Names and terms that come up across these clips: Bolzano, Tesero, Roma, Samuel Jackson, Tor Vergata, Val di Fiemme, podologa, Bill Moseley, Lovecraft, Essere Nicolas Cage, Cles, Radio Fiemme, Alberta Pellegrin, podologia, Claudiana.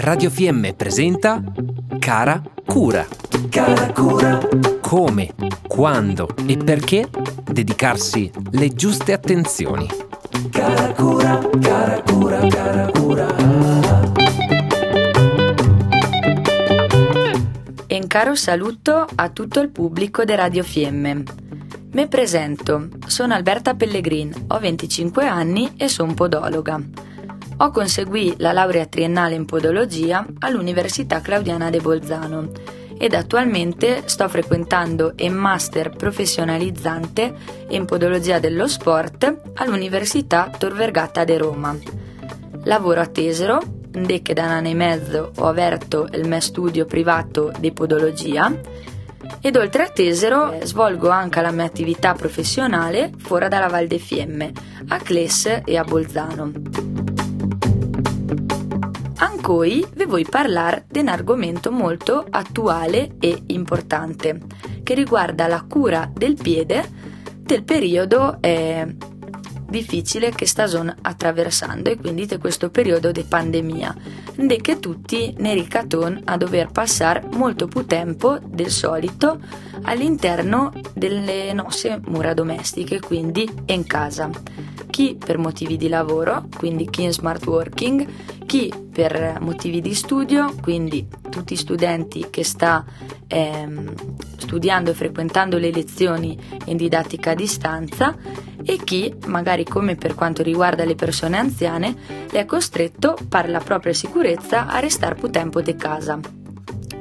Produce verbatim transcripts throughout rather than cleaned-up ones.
Radio Fiemme presenta Cara Cura. Cara Cura. Come, quando e perché dedicarsi le giuste attenzioni. Cara Cura, Cara Cura, Cara Cura. E un caro saluto a tutto il pubblico di Radio Fiemme. Mi presento, sono Alberta Pellegrin, ho venticinque anni e sono podologa. Ho conseguì la laurea triennale in podologia all'Università Claudiana di Bolzano ed attualmente sto frequentando un master professionalizzante in podologia dello sport all'Università Tor Vergata di Roma. Lavoro a Tesero, de che da un anno e mezzo ho aperto il mio studio privato di podologia ed oltre a Tesero svolgo anche la mia attività professionale fuori dalla Val di Fiemme, a Cles e a Bolzano. Ancoi vi voglio parlare di un argomento molto attuale e importante che riguarda la cura del piede del periodo eh, difficile che sta zona attraversando e quindi di questo periodo di pandemia, de che tutti ne ricaton a dover passare molto più tempo del solito all'interno delle nostre mura domestiche, quindi in casa. Chi per motivi di lavoro, quindi chi in smart working, chi per motivi di studio, quindi tutti gli studenti che sta ehm, studiando e frequentando le lezioni in didattica a distanza e chi, magari come per quanto riguarda le persone anziane, le è costretto per la propria sicurezza a restare più tempo di casa.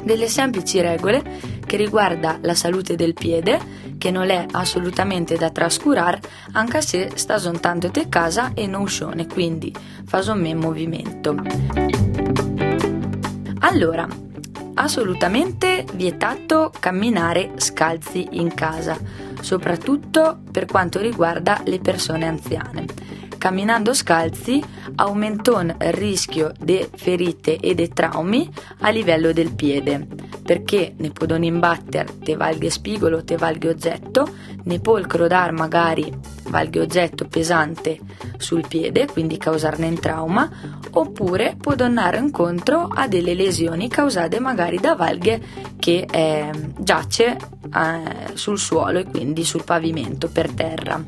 Delle semplici regole che riguarda la salute del piede, che non è assolutamente da trascurare anche se sta soltanto te casa e non uscione, quindi fason me movimento. Allora, assolutamente vietato camminare scalzi in casa, soprattutto per quanto riguarda le persone anziane. Camminando scalzi aumentano il rischio di ferite e di traumi a livello del piede, perché ne possono imbattere te valghe spigolo, te valghe oggetto, ne può crodar magari valghe oggetto pesante sul piede, quindi causarne un trauma, oppure può donnare incontro a delle lesioni causate magari da valghe che eh, giace eh, sul suolo e quindi sul pavimento per terra.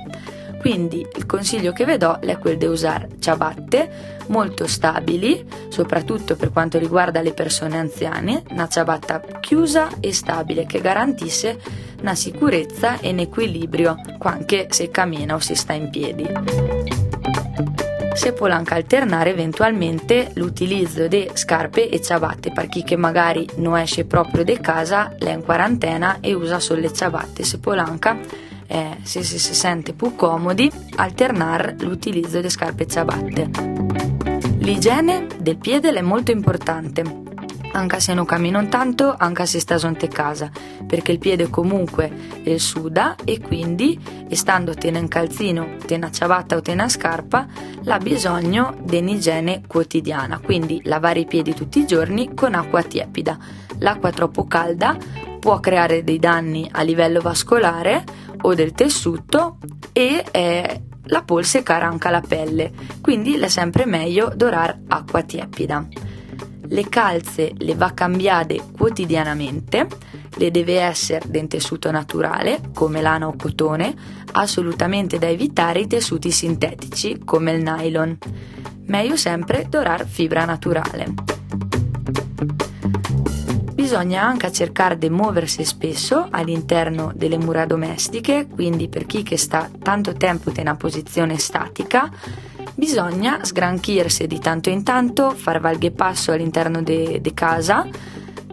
Quindi il consiglio che vi do è quello di usare ciabatte molto stabili, soprattutto per quanto riguarda le persone anziane, una ciabatta chiusa e stabile che garantisce una sicurezza e un equilibrio, anche se cammina o se sta in piedi. Si può anche alternare eventualmente l'utilizzo di scarpe e ciabatte per chi che magari non esce proprio di casa, è in quarantena e usa solo le ciabatte. Si può anche Eh, se si sente più comodi, alternare l'utilizzo delle scarpe e ciabatte. L'igiene del piede è molto importante, anche se non cammino tanto, anche se sta sotto casa, perché il piede comunque suda e quindi, stando te in calzino, te in ciabatta o te in scarpa, l'ha bisogno di un'igiene quotidiana, quindi lavare i piedi tutti i giorni con acqua tiepida. L'acqua troppo calda può creare dei danni a livello vascolare o del tessuto e eh, la può seccare anche la pelle, quindi è sempre meglio dorare acqua tiepida. Le calze le va cambiate quotidianamente, le deve essere del tessuto naturale come lana o cotone, assolutamente da evitare i tessuti sintetici come il nylon. Meglio sempre dorare fibra naturale. Bisogna anche cercare di muoversi spesso all'interno delle mura domestiche, quindi per chi che sta tanto tempo in una posizione statica, bisogna sgranchirsi di tanto in tanto, far valghe passo all'interno di casa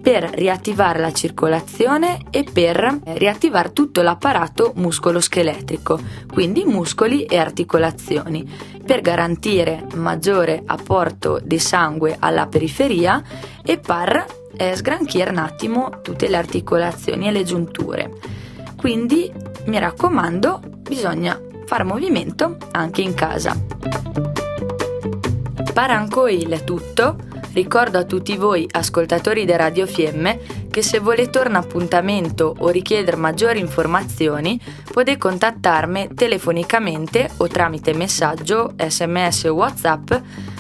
per riattivare la circolazione e per riattivare tutto l'apparato muscolo-scheletrico, quindi muscoli e articolazioni, per garantire maggiore apporto di sangue alla periferia e per sgranchiare un attimo tutte le articolazioni e le giunture. Quindi mi raccomando, bisogna far movimento anche in casa. Per ancora è tutto, ricordo a tutti voi ascoltatori di Radio Fiemme che se volete tornare appuntamento o richiedere maggiori informazioni potete contattarmi telefonicamente o tramite messaggio, sms o whatsapp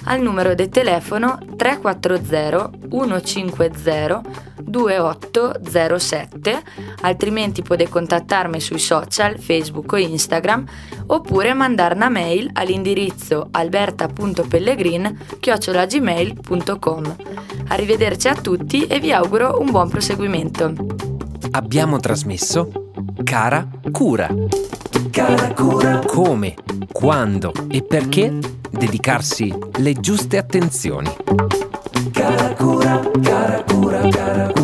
al numero del telefono tre quattro zero uno cinque zero due otto zero sette, altrimenti potete contattarmi sui social, Facebook o Instagram, oppure mandare una mail all'indirizzo alberta punto pellegrin chiocciola gmail punto com. Arrivederci a tutti e vi auguro un buon proseguimento. Abbiamo trasmesso Cara Cura. Cara Cura. Come, quando e perché dedicarsi le giuste attenzioni. Cara Cura, Cara Cura, Cara Cura.